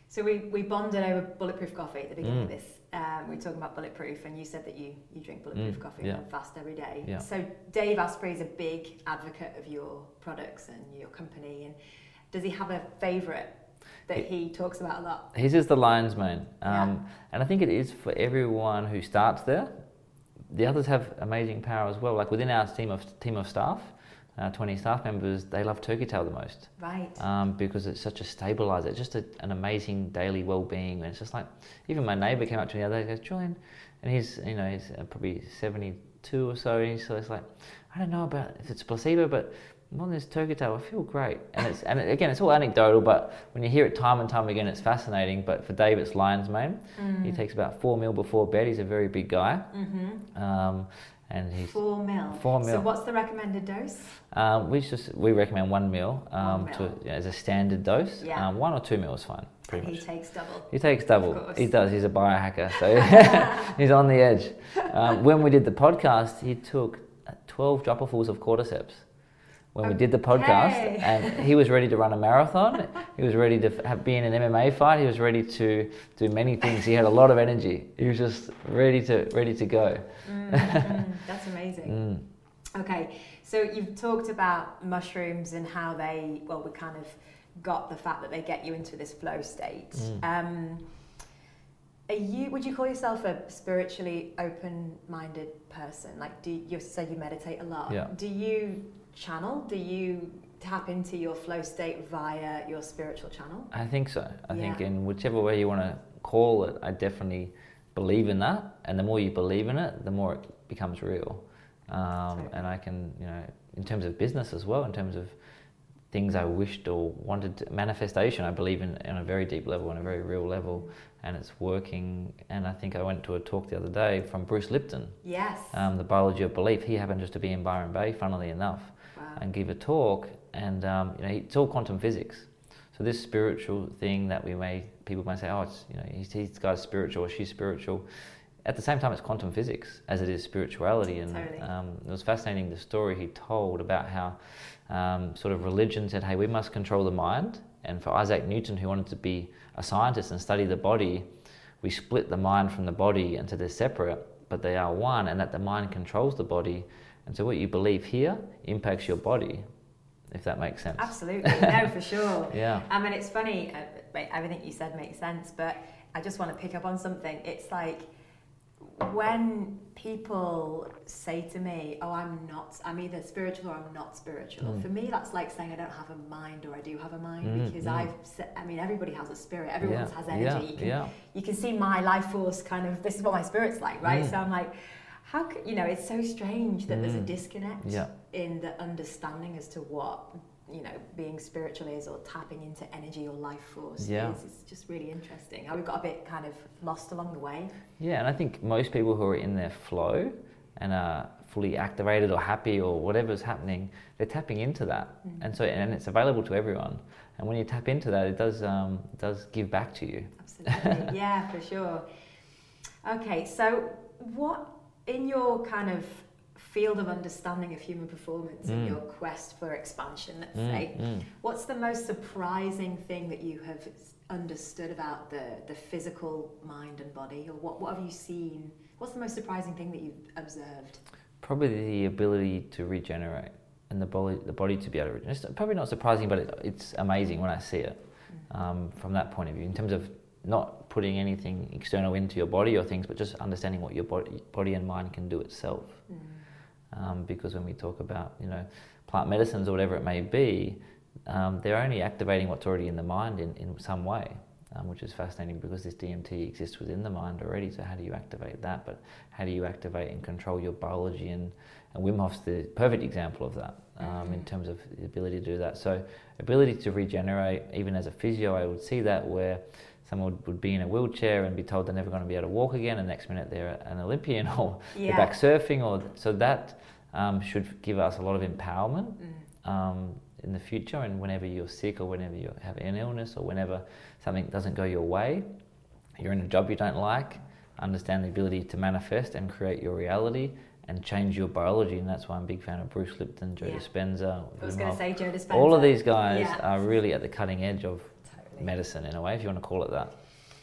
so we, we bonded over bulletproof coffee at the beginning mm. of this. Um, we were talking about bulletproof, and you said that you, you drink bulletproof mm, coffee yeah. and fast every day. Yeah. So Dave Asprey is a big advocate of your products and your company, and does he have a favourite that he talks about a lot? His is the lion's mane. Um, yeah. And I think it is for everyone who starts there. The others have amazing power as well. Like within our team of team of staff, uh, twenty staff members, they love turkey tail the most. Right. Um, because it's such a stabiliser. It's just a, an amazing daily well-being. And it's just like, even my neighbour came up to me the other day and goes, Julian, and he's, you know, he's probably seventy-two or so. And so it's like, I don't know about if it's placebo, but I'm on this turkey tail, I feel great. And it's and again, it's all anecdotal, but when you hear it time and time again, it's fascinating. But for Dave, it's lion's mane. Mm. He takes about four mil before bed. He's a very big guy. Mm-hmm. Um, and he's four mil. Four mil. So what's the recommended dose? Um, we just we recommend one mil, um, one mil. To, you know, as a standard dose. Yeah. Um, one or two mil is fine. He much. takes double. He takes double. He does. He's a biohacker, so he's on the edge. Um, when we did the podcast, he took twelve dropperfuls of cordyceps. When we did the podcast, okay. And he was ready to run a marathon. He was ready to have, be in an M M A fight. He was ready to do many things. He had a lot of energy. He was just ready to ready to go. Mm, mm, that's amazing. Mm. Okay, so you've talked about mushrooms and how they, well, we kind of got the fact that they get you into this flow state. Mm. Um, Are you, would you call yourself a spiritually open-minded person? Like, do you say you meditate a lot? Yeah. Do you channel? Do you tap into your flow state via your spiritual channel? I think so. I yeah. think in whichever way you want to call it, I definitely believe in that. And the more you believe in it, the more it becomes real. Um, and I can, you know, in terms of business as well, in terms of things I wished or wanted to, manifestation, I believe in on a very deep level, on a very real level, and it's working. And I think I went to a talk the other day from Bruce Lipton. Yes. Um, the biology of belief. He happened just to be in Byron Bay, funnily enough, wow. and give a talk. And um, you know, it's all quantum physics. So this spiritual thing that we may people might say, oh, it's you know, he's, he's guy's spiritual or she's spiritual. At the same time, it's quantum physics as it is spirituality. And totally. um, it was fascinating the story he told about how um, sort of religion said, hey, we must control the mind. And for Isaac Newton, who wanted to be a scientist and study the body, we split the mind from the body and so they're separate, but they are one, and that the mind controls the body. And so what you believe here impacts your body, if that makes sense. Absolutely. No, for sure. Yeah. I mean, it's funny. Everything you said makes sense, but I just want to pick up on something. It's like, when people say to me, oh, I'm not, I'm either spiritual or I'm not spiritual, mm. for me that's like saying I don't have a mind or I do have a mind, mm, because mm. I've, I mean, everybody has a spirit, everyone yeah, has energy. Yeah, you, can, yeah. you can see my life force kind of, this is what my spirit's like, right? Mm. So I'm like, how could, you know, it's so strange that mm. there's a disconnect yeah. in the understanding as to what, you know, being spiritual is, or tapping into energy or life force yeah. is. It's just really interesting how we got a bit kind of lost along the way. Yeah, and I think most people who are in their flow and are fully activated or happy or whatever's happening, they're tapping into that. Mm-hmm. And so, and it's available to everyone. And when you tap into that, it does um, does give back to you. Absolutely, yeah, for sure. Okay, so what in your kind of field of understanding of human performance mm. and your quest for expansion, let's mm, say, mm. what's the most surprising thing that you have understood about the, the physical mind and body, or what, what have you seen? What's the most surprising thing that you've observed? Probably the ability to regenerate and the body, the body to be able to regenerate. It's probably not surprising, but it, it's amazing when I see it mm. um, from that point of view, in terms of not putting anything external into your body or things, but just understanding what your body, body and mind can do itself. Mm. Um, because when we talk about, you know, plant medicines or whatever it may be, um, they're only activating what's already in the mind in, in some way, um, which is fascinating because this D M T exists within the mind already. So how do you activate that? But how do you activate and control your biology? And, and Wim Hof's the perfect example of that um, mm-hmm. in terms of the ability to do that. So ability to regenerate, even as a physio, I would see that where someone would be in a wheelchair and be told they're never going to be able to walk again, and the next minute they're an Olympian or yeah. they're back surfing. Or so that um, should give us a lot of empowerment mm. um, in the future, and whenever you're sick or whenever you have an illness or whenever something doesn't go your way, you're in a job you don't like, understand the ability to manifest and create your reality and change your biology. And that's why I'm a big fan of Bruce Lipton, Joe yeah. Dispenza. I was going to say Joe Dispenza. All of these guys yeah. are really at the cutting edge of medicine, in a way, if you want to call it that,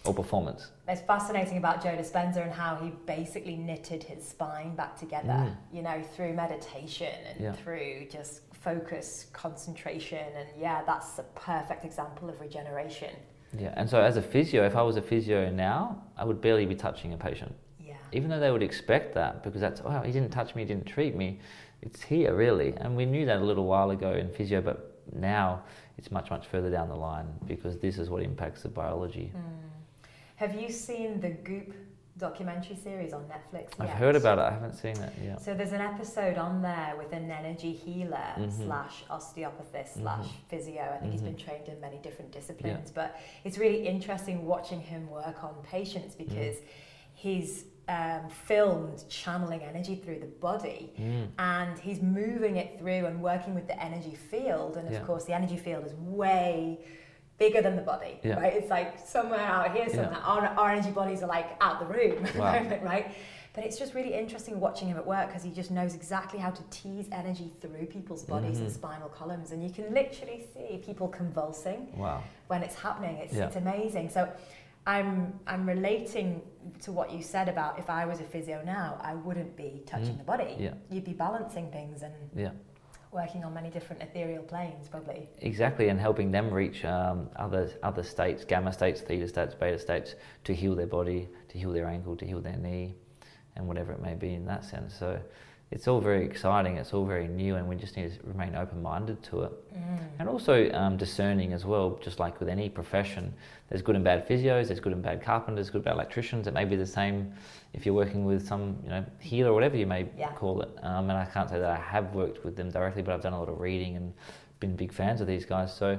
or performance. It's fascinating about Joe Dispenza and how he basically knitted his spine back together, mm. you know, through meditation and yeah. through just focus, concentration, and yeah, that's a perfect example of regeneration. Yeah, and so as a physio, if I was a physio now, I would barely be touching a patient. Yeah. Even though they would expect that, because that's, oh, he didn't touch me, he didn't treat me. It's here, really. And we knew that a little while ago in physio, but now it's much, much further down the line because this is what impacts the biology. Mm. Have you seen the goop documentary series on Netflix yet. I've heard about it. I haven't seen it yet. So there's an episode on there with an energy healer mm-hmm. slash osteopathist mm-hmm. slash physio. I think mm-hmm. he's been trained in many different disciplines. Yeah. But it's really interesting watching him work on patients because mm. he's um, filmed channeling energy through the body mm. and he's moving it through and working with the energy field. And of yeah. course, the energy field is way bigger than the body, yeah. right? It's like somewhere out here, somewhere. Yeah. Our, our energy bodies are like out the room at wow. the moment, right? But it's just really interesting watching him at work because he just knows exactly how to tease energy through people's bodies mm-hmm. and spinal columns. And you can literally see people convulsing wow. when it's happening. It's, yeah. it's amazing. So I'm I'm relating to what you said about if I was a physio now, I wouldn't be touching mm. the body. Yeah. You'd be balancing things and... yeah. working on many different ethereal planes, probably. Exactly, and helping them reach um, other other states, gamma states, theta states, beta states, to heal their body, to heal their ankle, to heal their knee, and whatever it may be in that sense. So it's all very exciting, it's all very new, and we just need to remain open-minded to it. Mm. And also um, discerning as well, just like with any profession. There's good and bad physios, there's good and bad carpenters, good and bad electricians. It may be the same if you're working with some, you know, healer or whatever you may yeah. call it. Um, and I can't say that I have worked with them directly, but I've done a lot of reading and been big fans of these guys. So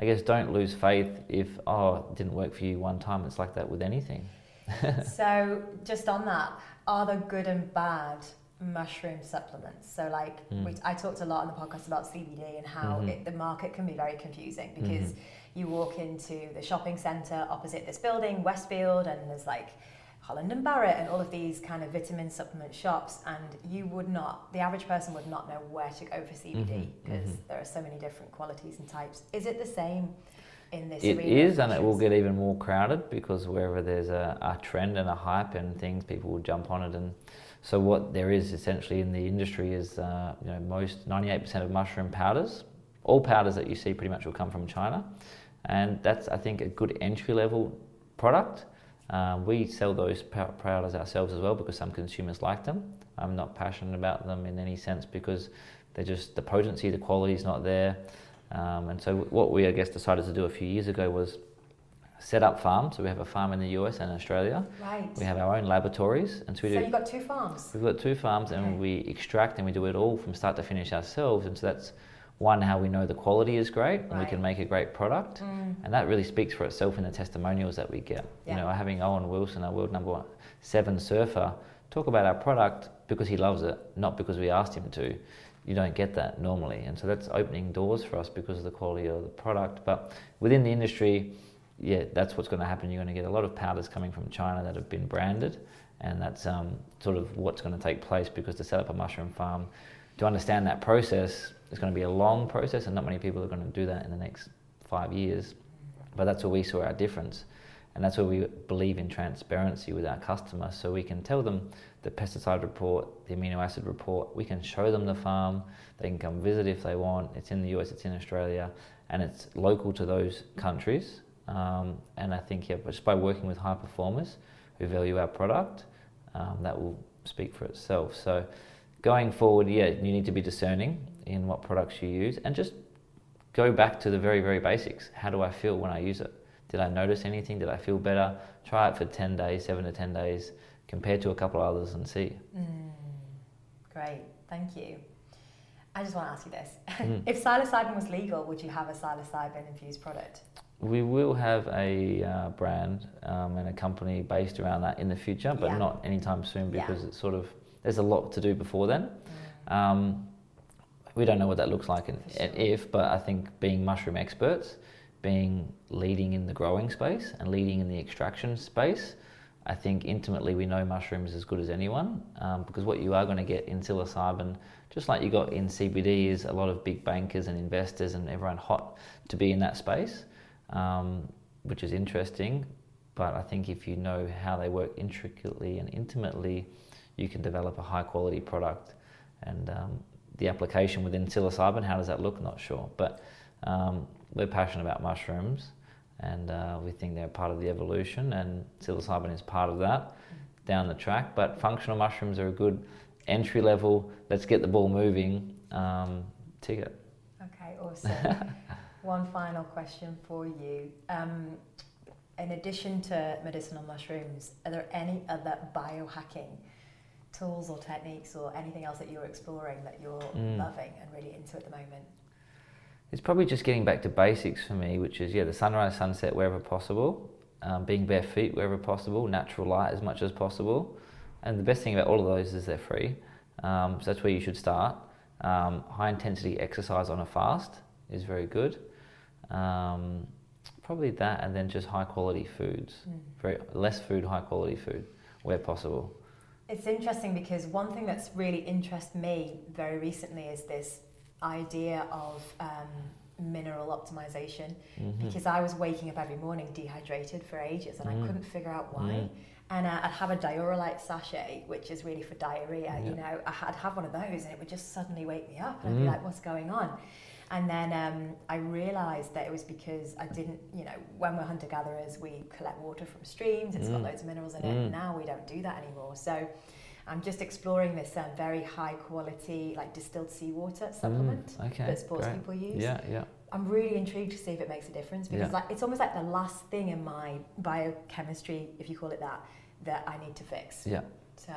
I guess don't lose faith if, oh, it didn't work for you one time. It's like that with anything. So just on that, are there good and bad mushroom supplements? So like mm. we, I talked a lot on the podcast about C B D and how mm-hmm. it, the market can be very confusing because mm-hmm. you walk into the shopping centre opposite this building, Westfield, and there's like Holland and Barrett and all of these kind of vitamin supplement shops, and you would not, the average person would not know where to go for C B D because mm-hmm. mm-hmm. there are so many different qualities and types. Is it the same in this arena? It is, and it will get even more crowded because wherever there's a, a trend and a hype and things, people will jump on it. And so what there is essentially in the industry is, uh, you know, most ninety-eight percent of mushroom powders, all powders that you see pretty much will come from China. And that's, I think, a good entry level product. Uh, we sell those powders ourselves as well because some consumers like them. I'm not passionate about them in any sense because they're just, the potency, the quality is not there. Um, and so what we, I guess, decided to do a few years ago was set up farm. So we have a farm in the U S and Australia. Right. We have our own laboratories. And so, we so do, you've got two farms? We've got two farms okay. and we extract and we do it all from start to finish ourselves. And so that's one, how we know the quality is great and right. we can make a great product. Mm. And that really speaks for itself in the testimonials that we get. Yeah. You know, having Owen Wilson, our world number one, seven surfer, talk about our product because he loves it, not because we asked him to. You don't get that normally. And so that's opening doors for us because of the quality of the product. But within the industry, yeah, that's what's going to happen. You're going to get a lot of powders coming from China that have been branded, and that's um, sort of what's going to take place because to set up a mushroom farm, to understand that process, it's going to be a long process, and not many people are going to do that in the next five years. But that's where we saw our difference, and that's where we believe in transparency with our customers, so we can tell them the pesticide report, the amino acid report, we can show them the farm, they can come visit if they want. It's in the U S, it's in Australia, and it's local to those countries. Um, and I think yeah, just by working with high performers who value our product, um, that will speak for itself. So going forward, yeah, you need to be discerning in what products you use and just go back to the very, very basics. How do I feel when I use it? Did I notice anything? Did I feel better? Try it for ten days, seven to ten days, compared to a couple of others and see. Mm, great, thank you. I just want to ask you this. Mm. If psilocybin was legal, would you have a psilocybin infused product? We will have a uh, brand um, and a company based around that in the future, but yeah. not anytime soon because yeah. it's sort of, there's a lot to do before then. Mm. Um, we don't know what that looks like and sure. if, but I think being mushroom experts, being leading in the growing space and leading in the extraction space, I think intimately we know mushrooms as good as anyone um, because what you are going to get in psilocybin, just like you got in C B D, is a lot of big bankers and investors and everyone hot to be in that space. Um, which is interesting, but I think if you know how they work intricately and intimately, you can develop a high quality product. And um, the application within psilocybin, how does that look? Not sure, but um, we're passionate about mushrooms and uh, we think they're part of the evolution and psilocybin is part of that down the track, but functional mushrooms are a good entry level, let's get the ball moving um, ticket. Okay, awesome. One final question for you. Um, in addition to medicinal mushrooms, are there any other biohacking tools or techniques or anything else that you're exploring that you're mm. loving and really into at the moment? It's probably just getting back to basics for me, which is, yeah, the sunrise, sunset wherever possible, um, being bare feet wherever possible, natural light as much as possible. And the best thing about all of those is they're free. Um, so that's where you should start. Um, high intensity exercise on a fast is very good. Um, probably that, and then just high quality foods. Mm. Very, less food, high quality food where possible. It's interesting because one thing that's really interested me very recently is this idea of um, mineral optimization, mm-hmm. because I was waking up every morning dehydrated for ages and mm. I couldn't figure out why. Mm. And uh, I'd have a Diorolite sachet, which is really for diarrhea, yeah. you know, I'd have one of those and it would just suddenly wake me up and mm. I'd be like, what's going on? And then um, I realised that it was because I didn't, you know, when we're hunter-gatherers, we collect water from streams, it's mm. got loads of minerals in it, mm. and now we don't do that anymore. So I'm just exploring this um, very high-quality, like, distilled seawater supplement mm. okay. that sports Great. people use. Yeah, yeah. I'm really intrigued to see if it makes a difference, because yeah. like it's almost like the last thing in my biochemistry, if you call it that, that I need to fix. Yeah. So,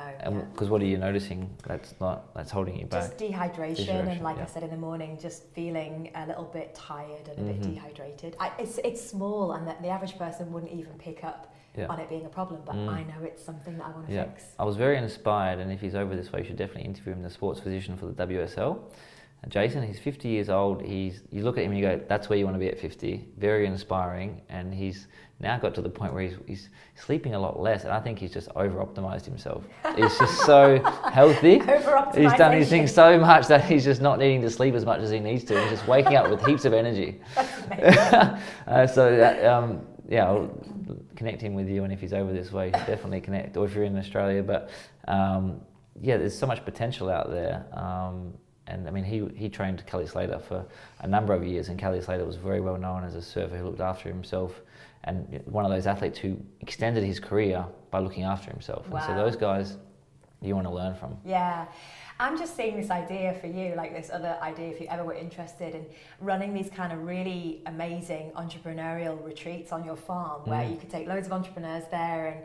because yeah. what are you noticing that's not that's holding you back? Just dehydration, dehydration and like yeah. I said in the morning, just feeling a little bit tired and a mm-hmm. bit dehydrated. I, it's it's small, and that the average person wouldn't even pick up yeah. on it being a problem, but mm. I know it's something that I want to yeah. fix. I was very inspired, and if he's over this way, you should definitely interview him, the sports physician for the W S L. Jason, he's fifty years old. He's you look at him and you go, that's where you want to be at fifty. Very inspiring, and he's now got to the point where he's, he's sleeping a lot less, and I think he's just over-optimised himself. He's just so healthy. He's done his thing so much that he's just not needing to sleep as much as he needs to. He's just waking up with heaps of energy. uh, so, that, um, yeah, I'll connect him with you, and if he's over this way, definitely connect, or if you're in Australia. But, um, yeah, there's so much potential out there. Um, And I mean, he he trained Kelly Slater for a number of years, and Kelly Slater was very well known as a surfer who looked after himself, and one of those athletes who extended his career by looking after himself. Wow. And so those guys, you want to learn from. Yeah. I'm just seeing this idea for you, like this other idea, if you ever were interested in running these kind of really amazing entrepreneurial retreats on your farm, mm. where you could take loads of entrepreneurs there and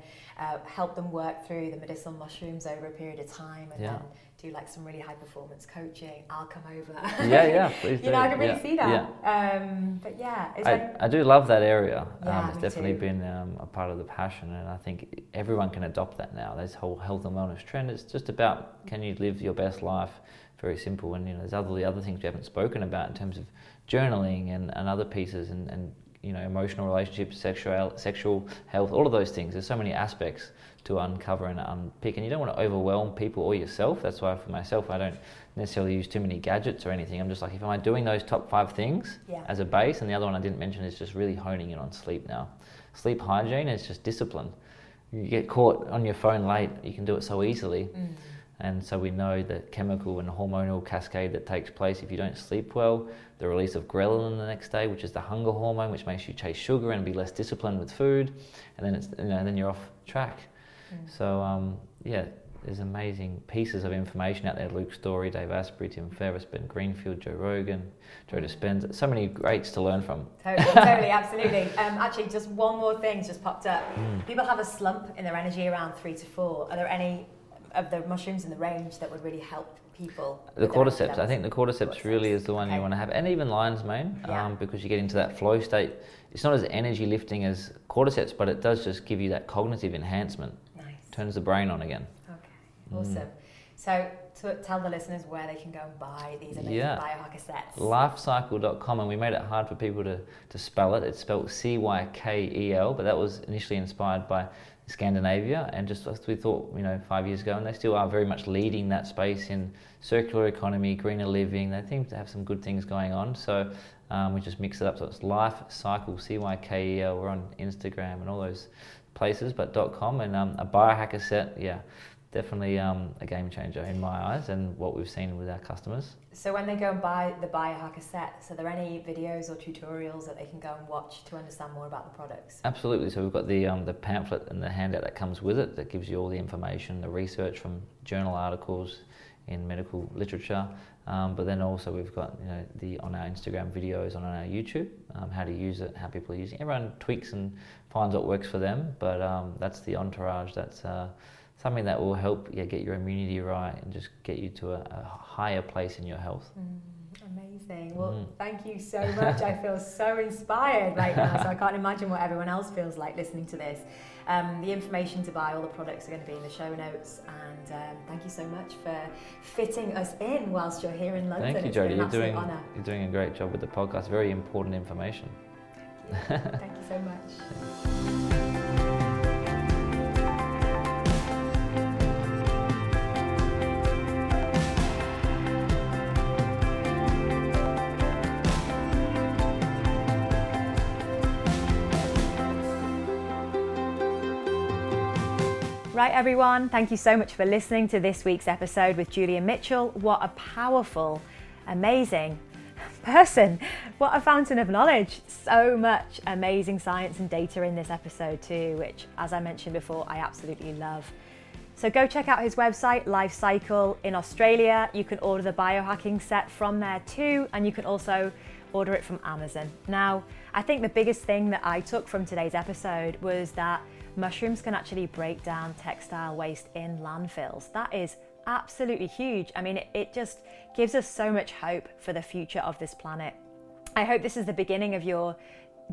uh, help them work through the medicinal mushrooms over a period of time, and yeah. then do like some really high performance coaching. I'll come over. Yeah, yeah, please do. You know, I can really yeah, see that. Yeah. Um, but yeah. It's I, like... I do love that area. Yeah, um, it's definitely too. been um, a part of the passion, and I think everyone can adopt that now. This whole health and wellness trend, it's just about, can you live your best life? Very simple. And you know, there's other the other things we haven't spoken about in terms of journaling and, and other pieces, and, and you know, emotional relationships, sexual sexual health, all of those things. There's so many aspects to uncover and unpick, and you don't want to overwhelm people or yourself. That's why for myself, I don't necessarily use too many gadgets or anything. I'm just like, if am I doing those top five things yeah. as a base? And the other one I didn't mention is just really honing in on sleep now. Sleep hygiene is just discipline. You get caught on your phone late, you can do it so easily. Mm. And so we know the chemical and hormonal cascade that takes place if you don't sleep well, the release of ghrelin the next day, which is the hunger hormone, which makes you chase sugar and be less disciplined with food, and then it's you know then you're off track. Mm. So um, yeah, there's amazing pieces of information out there. Luke Story, Dave Asprey, Tim Ferriss, Ben Greenfield, Joe Rogan, Joe Dispenza. So many greats to learn from. Totally, totally, absolutely. Um, actually, just one more thing's just popped up. Mm. People have a slump in their energy around three to four. Are there any of the mushrooms in the range that would really help people? The cordyceps, I think the cordyceps, cordyceps really is the one okay. you want to have, and even lion's mane, yeah. um, because you get into that flow state. It's not as energy lifting as cordyceps, but it does just give you that cognitive enhancement. Nice. Turns the brain on again. Okay, awesome. Mm. So to tell the listeners where they can go and buy these amazing yeah. biohacker sets. lifecycle dot com, and we made it hard for people to, to spell it. It's spelled C Y K E L, but that was initially inspired by Scandinavia, and just as we thought, you know, five years ago, and they still are very much leading that space in circular economy, greener living. They seem to have some good things going on, so um, we just mix it up. So it's Life Cycle, C Y K E L. We're on Instagram and all those places, but .com, and um, a biohacker set, yeah, definitely um, a game changer in my eyes, and what we've seen with our customers. So when they go and buy the biohacker set, so are there any videos or tutorials that they can go and watch to understand more about the products? Absolutely. So we've got the um, the pamphlet and the handout that comes with it that gives you all the information, the research from journal articles, in medical literature, um, but then also we've got, you know, the on our Instagram videos, on our YouTube, um, how to use it, how people are using it. Everyone tweaks and finds what works for them, but um, that's the entourage. That's uh, something that will help yeah, get your immunity right and just get you to a, a higher place in your health. Mm. Well, mm. thank you so much. I feel so inspired right now, so I can't imagine what everyone else feels like listening to this. Um, the information to buy all the products are going to be in the show notes, and um, thank you so much for fitting us in whilst you're here in London. Thank you, Jodie. You're doing, you're doing a great job with the podcast. Very important information. Thank you, thank you so much. Right, everyone, thank you so much for listening to this week's episode with Julian Mitchell. What a powerful, amazing person. What a fountain of knowledge. So much amazing science and data in this episode too, which, as I mentioned before, I absolutely love. So go check out his website, Lifecycle, in Australia. You can order the biohacking set from there too, and you can also order it from Amazon. Now, I think the biggest thing that I took from today's episode was that mushrooms can actually break down textile waste in landfills. That is absolutely huge. I mean, it, it just gives us so much hope for the future of this planet. I hope this is the beginning of your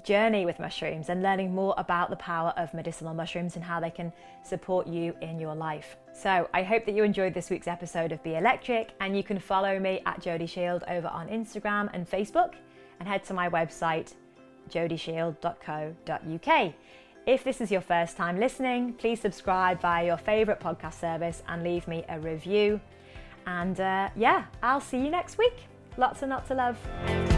journey with mushrooms and learning more about the power of medicinal mushrooms and how they can support you in your life. So I hope that you enjoyed this week's episode of Be Electric, and you can follow me at Jodie Shield over on Instagram and Facebook, and head to my website, jodie shield dot co dot uk. If this is your first time listening, please subscribe via your favourite podcast service and leave me a review. And uh, yeah, I'll see you next week. Lots and lots of love.